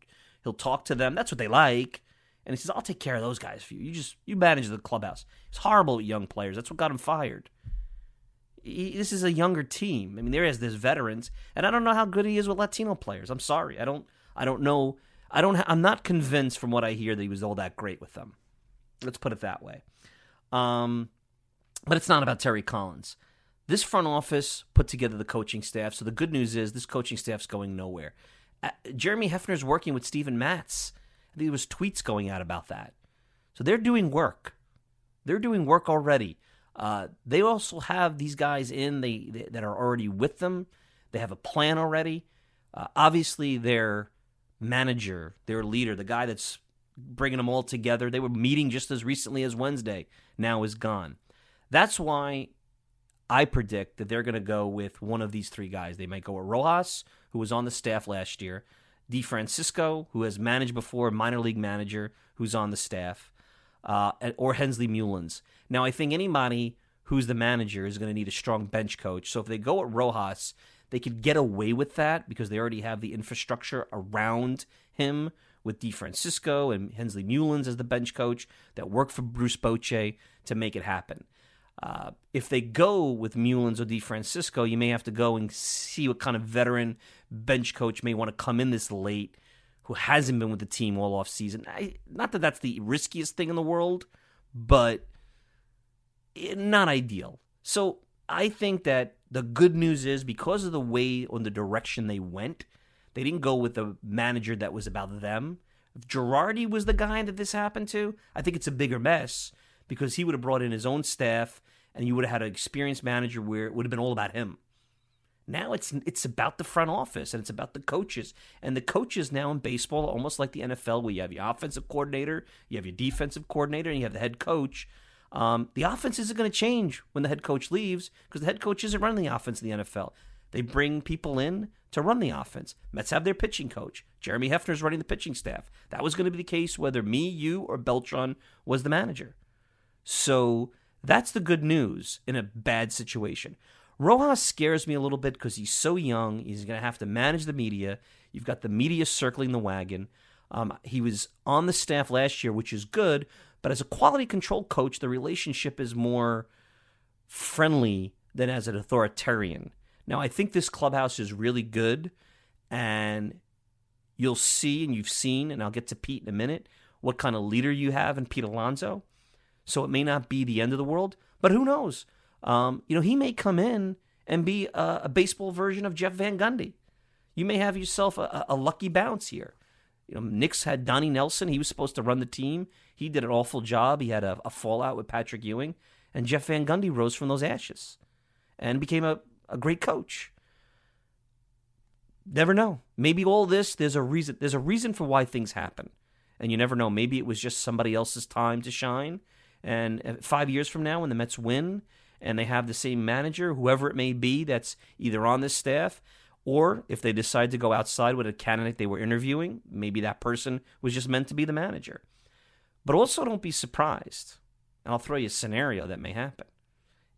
he'll talk to them. That's what they like. And he says, "I'll take care of those guys for you. You just you manage the clubhouse." He's horrible at young players. That's what got him fired. He, this is a younger team. I mean, there is this veterans, and I don't know how good he is with Latino players. I'm sorry, I don't. I don't know. I don't. I'm not convinced from what I hear that he was all that great with them. Let's put it that way. Um, but it's not about Terry Collins. This front office put together the coaching staff. So the good news is this coaching staff's going nowhere. Uh, Jeremy Hefner's working with Steven Matz. I think there was tweets going out about that. So they're doing work. They're doing work already. Uh, they also have these guys in they, they, that are already with them. They have a plan already. Uh, obviously, their manager, their leader, the guy that's bringing them all together, they were meeting just as recently as Wednesday, now is gone. That's why I predict that they're going to go with one of these three guys. They might go with Rojas, who was on the staff last year, DeFrancisco, who has managed before, minor league manager, who's on the staff, Uh, or Hensley Mullins. Now, I think anybody who's the manager is going to need a strong bench coach. So if they go at Rojas, they could get away with that because they already have the infrastructure around him with DeFrancisco and Hensley Mullins as the bench coach that worked for Bruce Bochy to make it happen. Uh, if they go with Mullins or DeFrancisco, you may have to go and see what kind of veteran bench coach may want to come in this late, who hasn't been with the team all offseason. I, not that that's the riskiest thing in the world, but it, not ideal. So I think that the good news is because of the way or the direction they went, they didn't go with a manager that was about them. If Girardi was the guy that this happened to, I think it's a bigger mess because he would have brought in his own staff and you would have had an experienced manager where it would have been all about him. Now it's it's about the front office and it's about the coaches. And the coaches now in baseball are almost like the N F L where you have your offensive coordinator, you have your defensive coordinator, and you have the head coach. Um, the offense isn't going to change when the head coach leaves because the head coach isn't running the offense in the N F L. They bring people in to run the offense. Mets have their pitching coach. Jeremy Hefner is running the pitching staff. That was going to be the case whether me, you, or Beltran was the manager. So that's the good news in a bad situation. Rojas scares me a little bit because he's so young. He's going to have to manage the media. You've got the media circling the wagon. Um, he was on the staff last year, which is good. But as a quality control coach, the relationship is more friendly than as an authoritarian. Now, I think this clubhouse is really good, and you'll see and you've seen, and I'll get to Pete in a minute, what kind of leader you have in Pete Alonso. So it may not be the end of the world, but who knows? Um, you know, he may come in and be a, a baseball version of Jeff Van Gundy. You may have yourself a, a lucky bounce here. You know, Knicks had Donnie Nelson. He was supposed to run the team. He did an awful job. He had a, a fallout with Patrick Ewing, and Jeff Van Gundy rose from those ashes and became a A great coach. Never know. Maybe all this, there's a reason. There's a reason for why things happen. And you never know. Maybe it was just somebody else's time to shine. And five years from now, when the Mets win and they have the same manager, whoever it may be that's either on this staff, or if they decide to go outside with a candidate they were interviewing, maybe that person was just meant to be the manager. But also don't be surprised. And I'll throw you a scenario that may happen.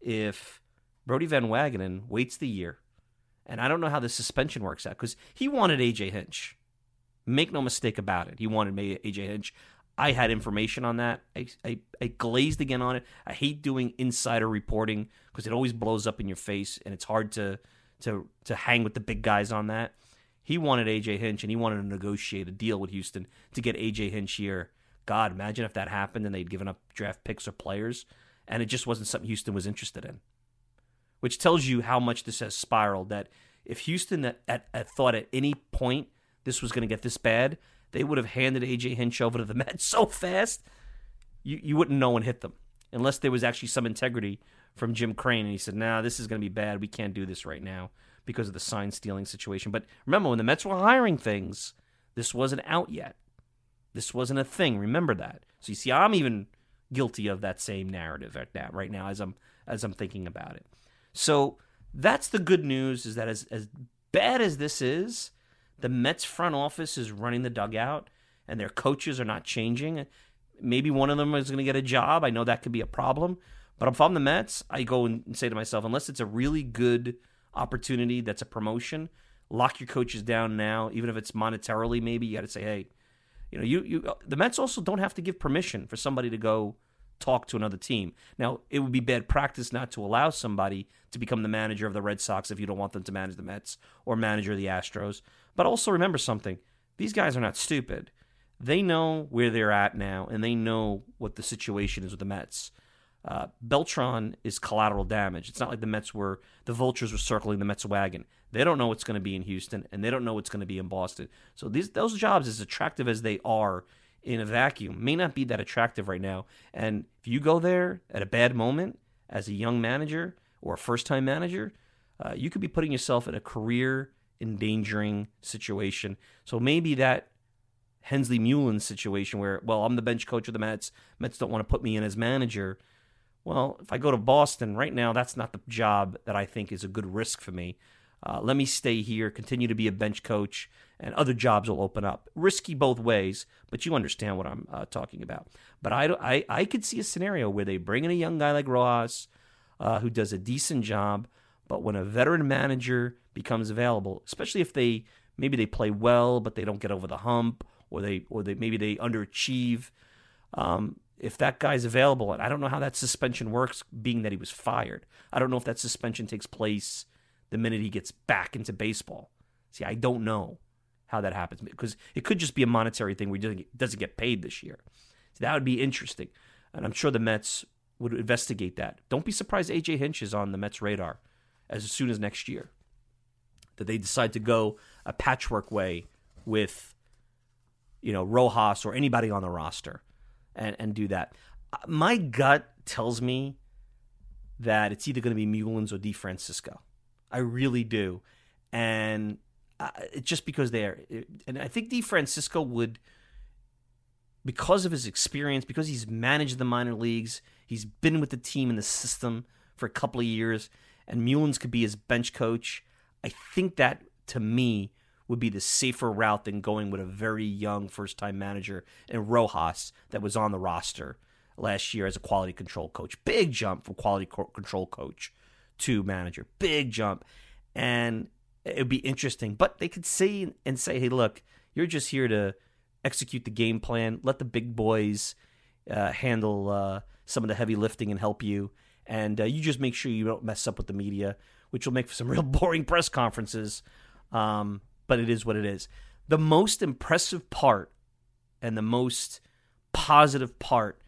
If Brodie Van Wagenen waits the year, and I don't know how the suspension works out, because he wanted A J. Hinch. Make no mistake about it. He wanted A J. Hinch. I had information on that. I, I, I glazed again on it. I hate doing insider reporting, because it always blows up in your face, and it's hard to, to, to hang with the big guys on that. He wanted A J. Hinch, and he wanted to negotiate a deal with Houston to get A J. Hinch here. God, imagine if that happened, and they'd given up draft picks or players, and it just wasn't something Houston was interested in. Which tells you how much this has spiraled, that if Houston at, at, at thought at any point this was going to get this bad, they would have handed A J. Hinch over to the Mets so fast, you, you wouldn't know and hit them, unless there was actually some integrity from Jim Crane, and he said, nah, this is going to be bad. We can't do this right now because of the sign-stealing situation. But remember, when the Mets were hiring things, this wasn't out yet. This wasn't a thing. Remember that. So you see, I'm even guilty of that same narrative right now, right now as I'm as I'm thinking about it. So that's the good news, is that as, as bad as this is, the Mets front office is running the dugout and their coaches are not changing. Maybe one of them is going to get a job. I know that could be a problem. But if I'm the Mets, I go and say to myself, unless it's a really good opportunity that's a promotion, lock your coaches down now, even if it's monetarily maybe. You got to say, hey, you know, you, you the Mets also don't have to give permission for somebody to go talk to another team. Now, it would be bad practice not to allow somebody to become the manager of the Red Sox if you don't want them to manage the Mets or manager of the Astros. But also remember something. These guys are not stupid. They know where they're at now, and they know what the situation is with the Mets. Uh, Beltran is collateral damage. It's not like the Mets were, the vultures were circling the Mets wagon. They don't know what's going to be in Houston, and they don't know what's going to be in Boston. So these those jobs, as attractive as they are, in a vacuum, may not be that attractive right now. And if you go there at a bad moment as a young manager or a first-time manager, uh, you could be putting yourself in a career-endangering situation. So maybe that Hensley Mullins situation where, well, I'm the bench coach of the Mets. Mets don't want to put me in as manager. Well, if I go to Boston right now, that's not the job that I think is a good risk for me. Uh, let me stay here, continue to be a bench coach, and other jobs will open up. Risky both ways, but you understand what I'm uh, talking about. But I, I, I could see a scenario where they bring in a young guy like Rojas uh, who does a decent job, but when a veteran manager becomes available, especially if they maybe they play well, but they don't get over the hump, or they or they maybe they underachieve, um, if that guy's available, and I don't know how that suspension works, being that he was fired. I don't know if that suspension takes place the minute he gets back into baseball. See, I don't know how that happens, because it could just be a monetary thing where he doesn't get, doesn't get paid this year. So that would be interesting, and I'm sure the Mets would investigate that. Don't be surprised A J. Hinch is on the Mets' radar as soon as next year, that they decide to go a patchwork way with you know, Rojas or anybody on the roster and, and do that. My gut tells me that it's either going to be Mullins or DeFrancisco. I really do. And uh, just because they're – and I think DeFrancisco would – because of his experience, because he's managed the minor leagues, he's been with the team and the system for a couple of years, and Mullins could be his bench coach. I think that, to me, would be the safer route than going with a very young first-time manager in Rojas that was on the roster last year as a quality control coach. Big jump from quality co- control coach to manager. Big jump. And it would be interesting. But they could say and say, hey, look, you're just here to execute the game plan, let the big boys uh, handle uh, some of the heavy lifting and help you, and uh, you just make sure you don't mess up with the media, which will make for some real boring press conferences, um, but it is what it is. The most impressive part and the most positive part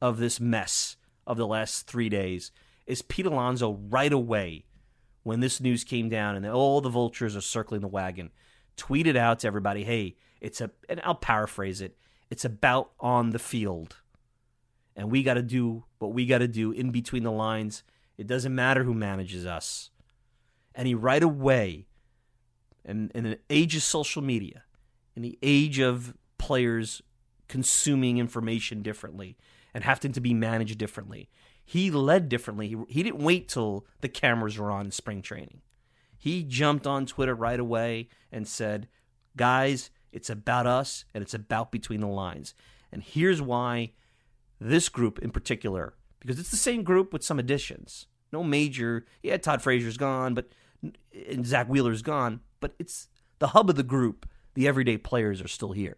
of this mess of the last three days is Pete Alonso right away when this news came down and all the vultures are circling the wagon, tweeted out to everybody, hey, it's a, and I'll paraphrase it, it's about on the field. And we got to do what we got to do in between the lines. It doesn't matter who manages us. And he right away, in, in an age of social media, in the age of players consuming information differently and having to be managed differently, he led differently. He, he didn't wait till the cameras were on in spring training. He jumped on Twitter right away and said, guys, it's about us, and it's about between the lines. And here's why this group in particular, because it's the same group with some additions. No major, yeah, Todd Frazier's gone, but and Zach Wheeler's gone, but it's the hub of the group. The everyday players are still here.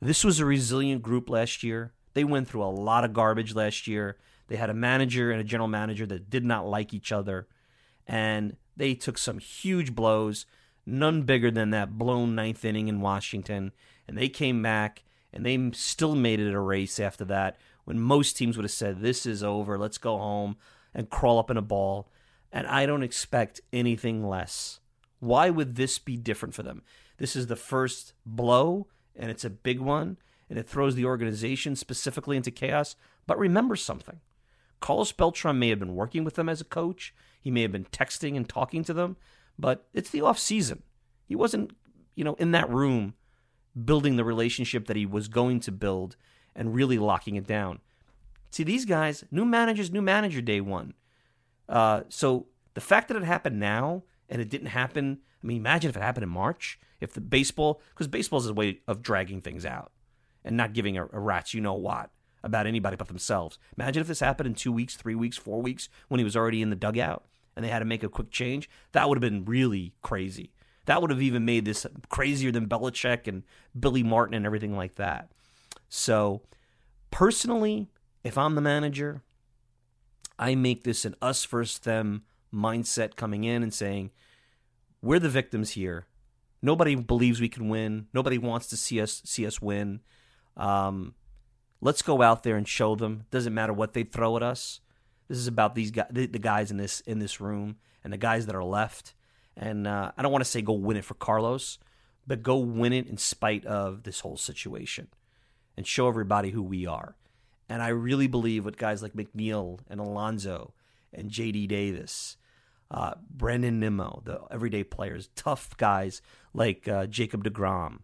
This was a resilient group last year. They went through a lot of garbage last year. They had a manager and a general manager that did not like each other, and they took some huge blows. None bigger than that blown ninth inning in Washington. And they came back, and they still made it a race after that when most teams would have said, this is over, let's go home and crawl up in a ball. And I don't expect anything less. Why would this be different for them? This is the first blow, and it's a big one, and it throws the organization specifically into chaos. But remember something. Carlos Beltran may have been working with them as a coach. He may have been texting and talking to them. But it's the off season. He wasn't, you know, in that room building the relationship that he was going to build and really locking it down. See, these guys, new managers, new manager day one. Uh, so the fact that it happened now and it didn't happen, I mean, imagine if it happened in March, if the baseball, because baseball is a way of dragging things out and not giving a, a rat's you know what about anybody but themselves. Imagine if this happened in two weeks, three weeks, four weeks when he was already in the dugout. And they had to make a quick change, that would have been really crazy. That would have even made this crazier than Belichick and Billy Martin and everything like that. So, personally, if I'm the manager, I make this an us versus them mindset coming in and saying, we're the victims here. Nobody believes we can win. Nobody wants to see us see us win. Um, let's go out there and show them. Doesn't matter what they throw at us. This is about these guys, the guys in this in this room and the guys that are left. And uh, I don't want to say go win it for Carlos, but go win it in spite of this whole situation and show everybody who we are. And I really believe what guys like McNeil and Alonso and J D Davis, uh, Brandon Nimmo, the everyday players, tough guys like uh, Jacob deGrom.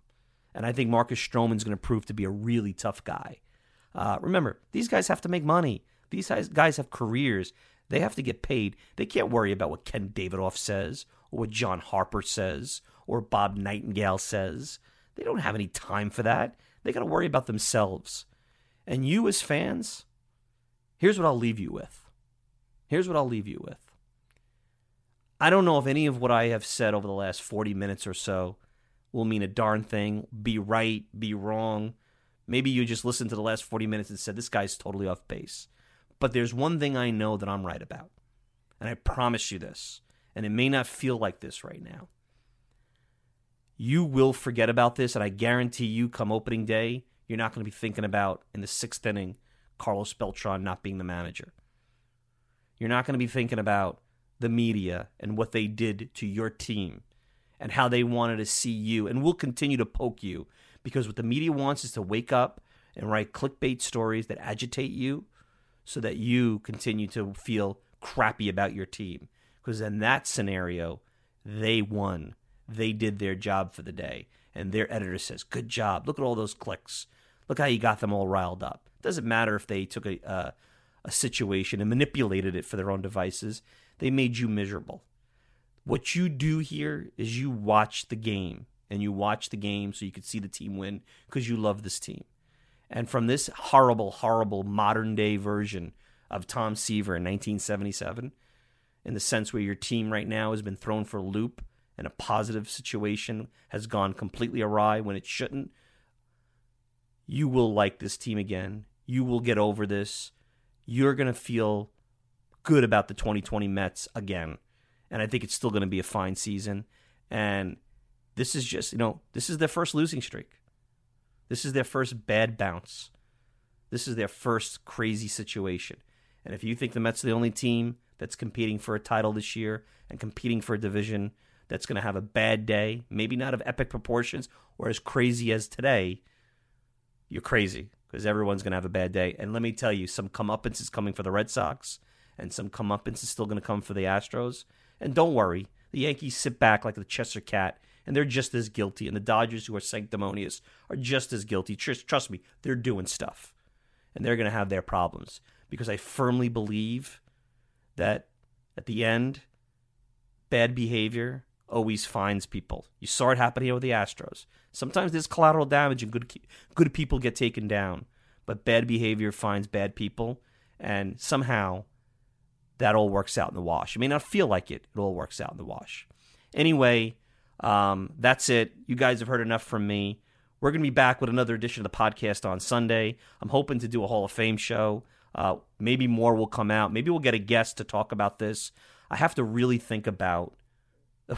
And I think Marcus Stroman's going to prove to be a really tough guy. Uh, remember, these guys have to make money. These guys have careers. They have to get paid. They can't worry about what Ken Davidoff says or what John Harper says or Bob Nightingale says. They don't have any time for that. They got to worry about themselves. And you as fans, here's what I'll leave you with. Here's what I'll leave you with. I don't know if any of what I have said over the last forty minutes or so will mean a darn thing. Be right, be wrong. Maybe you just listened to the last forty minutes and said, this guy's totally off base. But there's one thing I know that I'm right about, and I promise you this, and it may not feel like this right now. You will forget about this, and I guarantee you come opening day, you're not going to be thinking about, in the sixth inning, Carlos Beltran not being the manager. You're not going to be thinking about the media and what they did to your team and how they wanted to see you, and will continue to poke you because what the media wants is to wake up and write clickbait stories that agitate you so that you continue to feel crappy about your team. Because in that scenario, they won. They did their job for the day. And their editor says, good job. Look at all those clicks. Look how you got them all riled up. It doesn't matter if they took a, uh, a situation and manipulated it for their own devices. They made you miserable. What you do here is you watch the game. And you watch the game so you could see the team win because you love this team. And from this horrible, horrible modern-day version of Tom Seaver in nineteen seventy-seven, in the sense where your team right now has been thrown for a loop and a positive situation has gone completely awry when it shouldn't, you will like this team again. You will get over this. You're going to feel good about the twenty twenty Mets again. And I think it's still going to be a fine season. And this is just, you know, this is their first losing streak. This is their first bad bounce. This is their first crazy situation. And if you think the Mets are the only team that's competing for a title this year and competing for a division that's going to have a bad day, maybe not of epic proportions or as crazy as today, you're crazy, because everyone's going to have a bad day. And let me tell you, some comeuppance is coming for the Red Sox, and some comeuppance is still going to come for the Astros. And don't worry, the Yankees sit back like the Cheshire Cat, and they're just as guilty. And the Dodgers, who are sanctimonious, are just as guilty. Trust, trust me, they're doing stuff. And they're going to have their problems. Because I firmly believe that at the end, bad behavior always finds people. You saw it happen here with the Astros. Sometimes there's collateral damage and good, good people get taken down. But bad behavior finds bad people. And somehow, that all works out in the wash. It may not feel like it. It all works out in the wash. Anyway, Um, that's it. You guys have heard enough from me. We're going to be back with another edition of the podcast on Sunday. I'm hoping to do a Hall of Fame show. Uh, maybe more will come out. Maybe we'll get a guest to talk about this. I have to really think about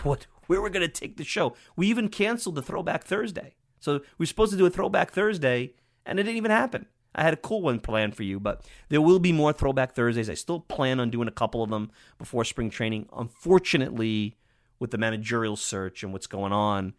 what where we're going to take the show. We even canceled the Throwback Thursday. So we were supposed to do a Throwback Thursday, and it didn't even happen. I had a cool one planned for you, but there will be more Throwback Thursdays. I still plan on doing a couple of them before spring training. Unfortunately, with the managerial search and what's going on,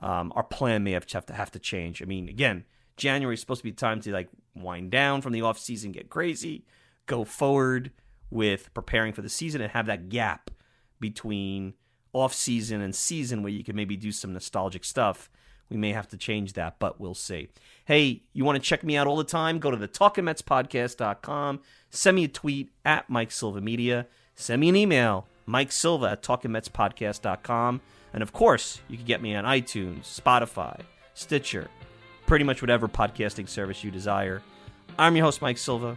um, our plan may have to have to change. I mean, again, January is supposed to be time to like wind down from the offseason, get crazy, go forward with preparing for the season, and have that gap between offseason and season where you can maybe do some nostalgic stuff. We may have to change that, but we'll see. Hey, you want to check me out all the time? Go to the talking mets podcast dot com. Send me a tweet at Mike Silva Media. Send me an email, Mike Silva at talking mets podcast dot com. And of course, you can get me on iTunes, Spotify, Stitcher, pretty much whatever podcasting service you desire. I'm your host, Mike Silva.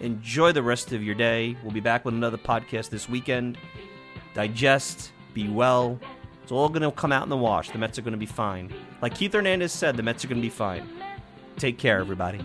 Enjoy the rest of your day. We'll be back with another podcast this weekend. Digest, be well. It's all going to come out in the wash. The Mets are going to be fine. Like Keith Hernandez said, the Mets are going to be fine. Take care, everybody.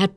At